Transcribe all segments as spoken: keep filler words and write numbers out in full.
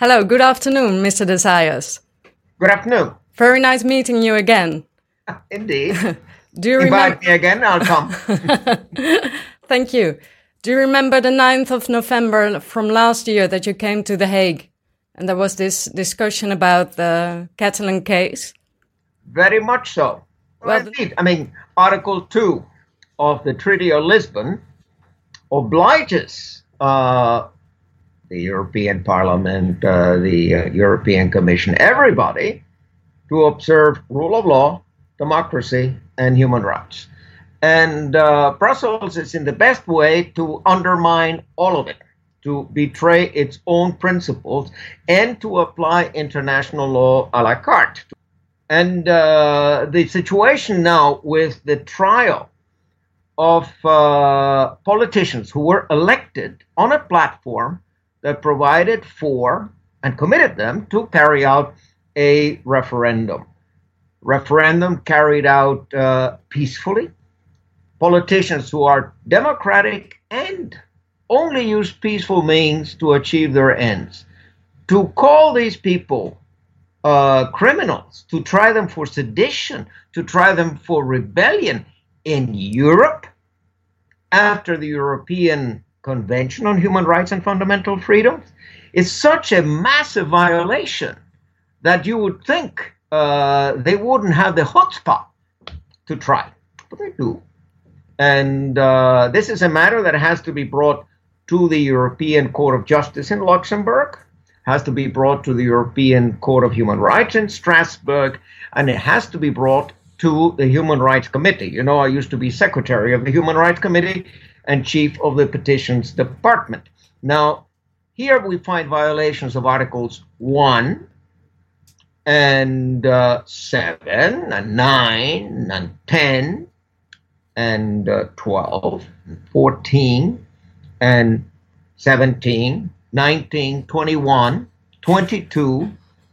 Hello, good afternoon, Mister de Zayas. Good afternoon. Very nice meeting you again. Indeed. Do you Invite remem- me again, I'll come. Thank you. Do you remember the ninth of November from last year that you came to The Hague? And there was this discussion about the Catalan case? Very much so. Well, well indeed, I mean, Article two of the Treaty of Lisbon obliges uh, the European Parliament, uh, the uh, European Commission, everybody to observe rule of law, democracy, and human rights. And uh, Brussels is in the best way to undermine all of it, to betray its own principles, and to apply international law a la carte. And uh, the situation now with the trial of uh, politicians who were elected on a platform that provided for and committed them to carry out a referendum. Referendum carried out uh, peacefully. Politicians who are democratic and only use peaceful means to achieve their ends. To call these people Uh, criminals, to try them for sedition, to try them for rebellion in Europe after the European Convention on Human Rights and Fundamental Freedoms is such a massive violation that you would think uh, they wouldn't have the chutzpah to try. But they do. And uh, this is a matter that has to be brought to the European Court of Justice in Luxembourg, has to be brought to the European Court of Human Rights in Strasbourg, and it has to be brought to the Human Rights Committee. You know, I used to be secretary of the Human Rights Committee and chief of the Petitions Department. Now, here we find violations of Articles one and uh, seven and nine and ten and uh, twelve, and fourteen and seventeen, nineteen, twenty-one, twenty-two,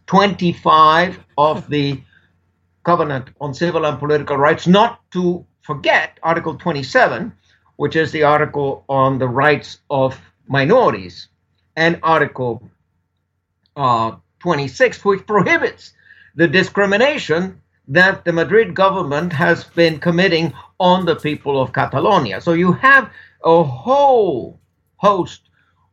twenty-five of the Covenant on Civil and Political Rights, not to forget Article twenty-seven, which is the article on the rights of minorities, and Article uh, twenty-six, which prohibits the discrimination that the Madrid government has been committing on the people of Catalonia. So you have a whole host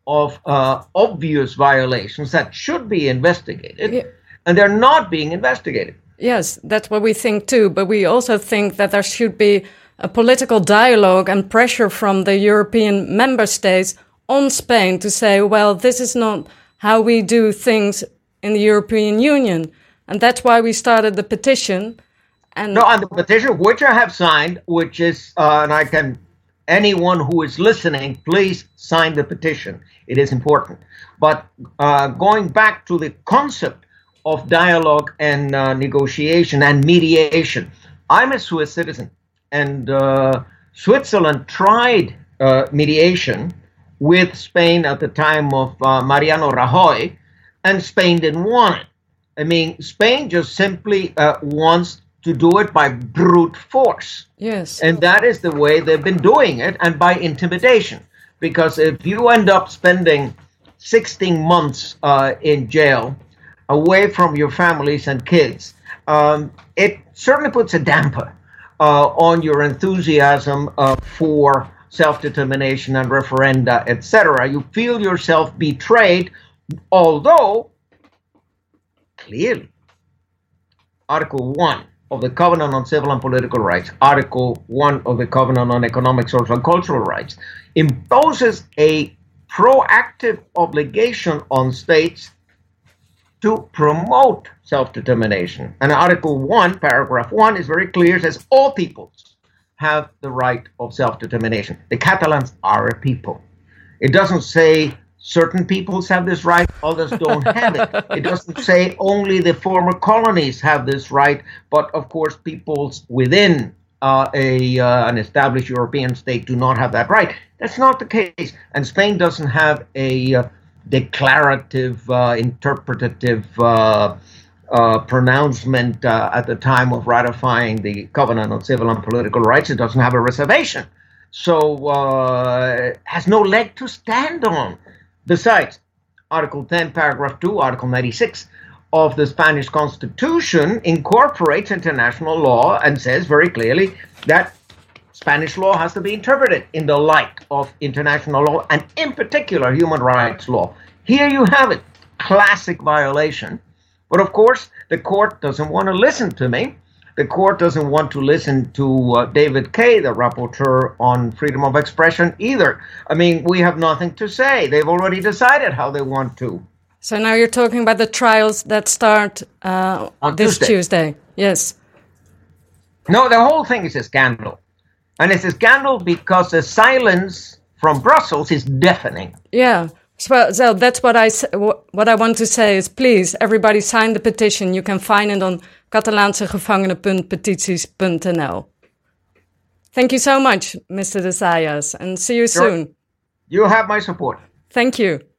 of uh, obvious violations that should be investigated, yeah. And they're not being investigated. Yes, that's what we think too, but we also think that there should be a political dialogue and pressure from the European member states on Spain to say, well, this is not how we do things in the European Union. And that's why we started the petition. And No, and the petition, which I have signed, which is, uh, and I can... anyone who is listening, please sign the petition. It is important. But uh, going back to the concept of dialogue and uh, negotiation and mediation, I'm a Swiss citizen, and uh, Switzerland tried uh, mediation with Spain at the time of uh, Mariano Rajoy, and Spain didn't want it. I mean, Spain just simply uh, wants to do it by brute force. Yes. And that is the way they've been doing it, and by intimidation. Because if you end up spending sixteen months uh, in jail, away from your families and kids, um, it certainly puts a damper uh, on your enthusiasm uh, for self-determination and referenda, et cetera. You feel yourself betrayed, although, clearly, Article one of the Covenant on Civil and Political Rights, Article one of the Covenant on Economic, Social, and Cultural Rights, imposes a proactive obligation on states to promote self-determination. And Article one, paragraph one, is very clear. It says all peoples have the right of self-determination. The Catalans are a people. It doesn't say certain peoples have this right, others don't have it. It doesn't say only the former colonies have this right, but of course peoples within uh, a uh, an established European state do not have that right. That's not the case. And Spain doesn't have a uh, declarative, uh, interpretative uh, uh, pronouncement uh, at the time of ratifying the Covenant on Civil and Political Rights. It doesn't have a reservation. So uh, it has no leg to stand on. Besides, Article ten, paragraph two, Article ninety-six of the Spanish Constitution incorporates international law and says very clearly that Spanish law has to be interpreted in the light of international law and in particular human rights law. Here you have it, classic violation. But of course, the court doesn't want to listen to me. The court doesn't want to listen to uh, David Kaye, the rapporteur on freedom of expression, either. I mean, we have nothing to say. They've already decided how they want to. So now you're talking about the trials that start uh, on this Tuesday. Tuesday. Yes. No, the whole thing is a scandal. And it's a scandal because the silence from Brussels is deafening. Yeah. So, so that's what I, what I want to say is, please, everybody sign the petition. You can find it on katalaansegevangenen dot petities dot n l. Thank you so much, Mister de Zayas, and see you sure. soon. You have my support. Thank you.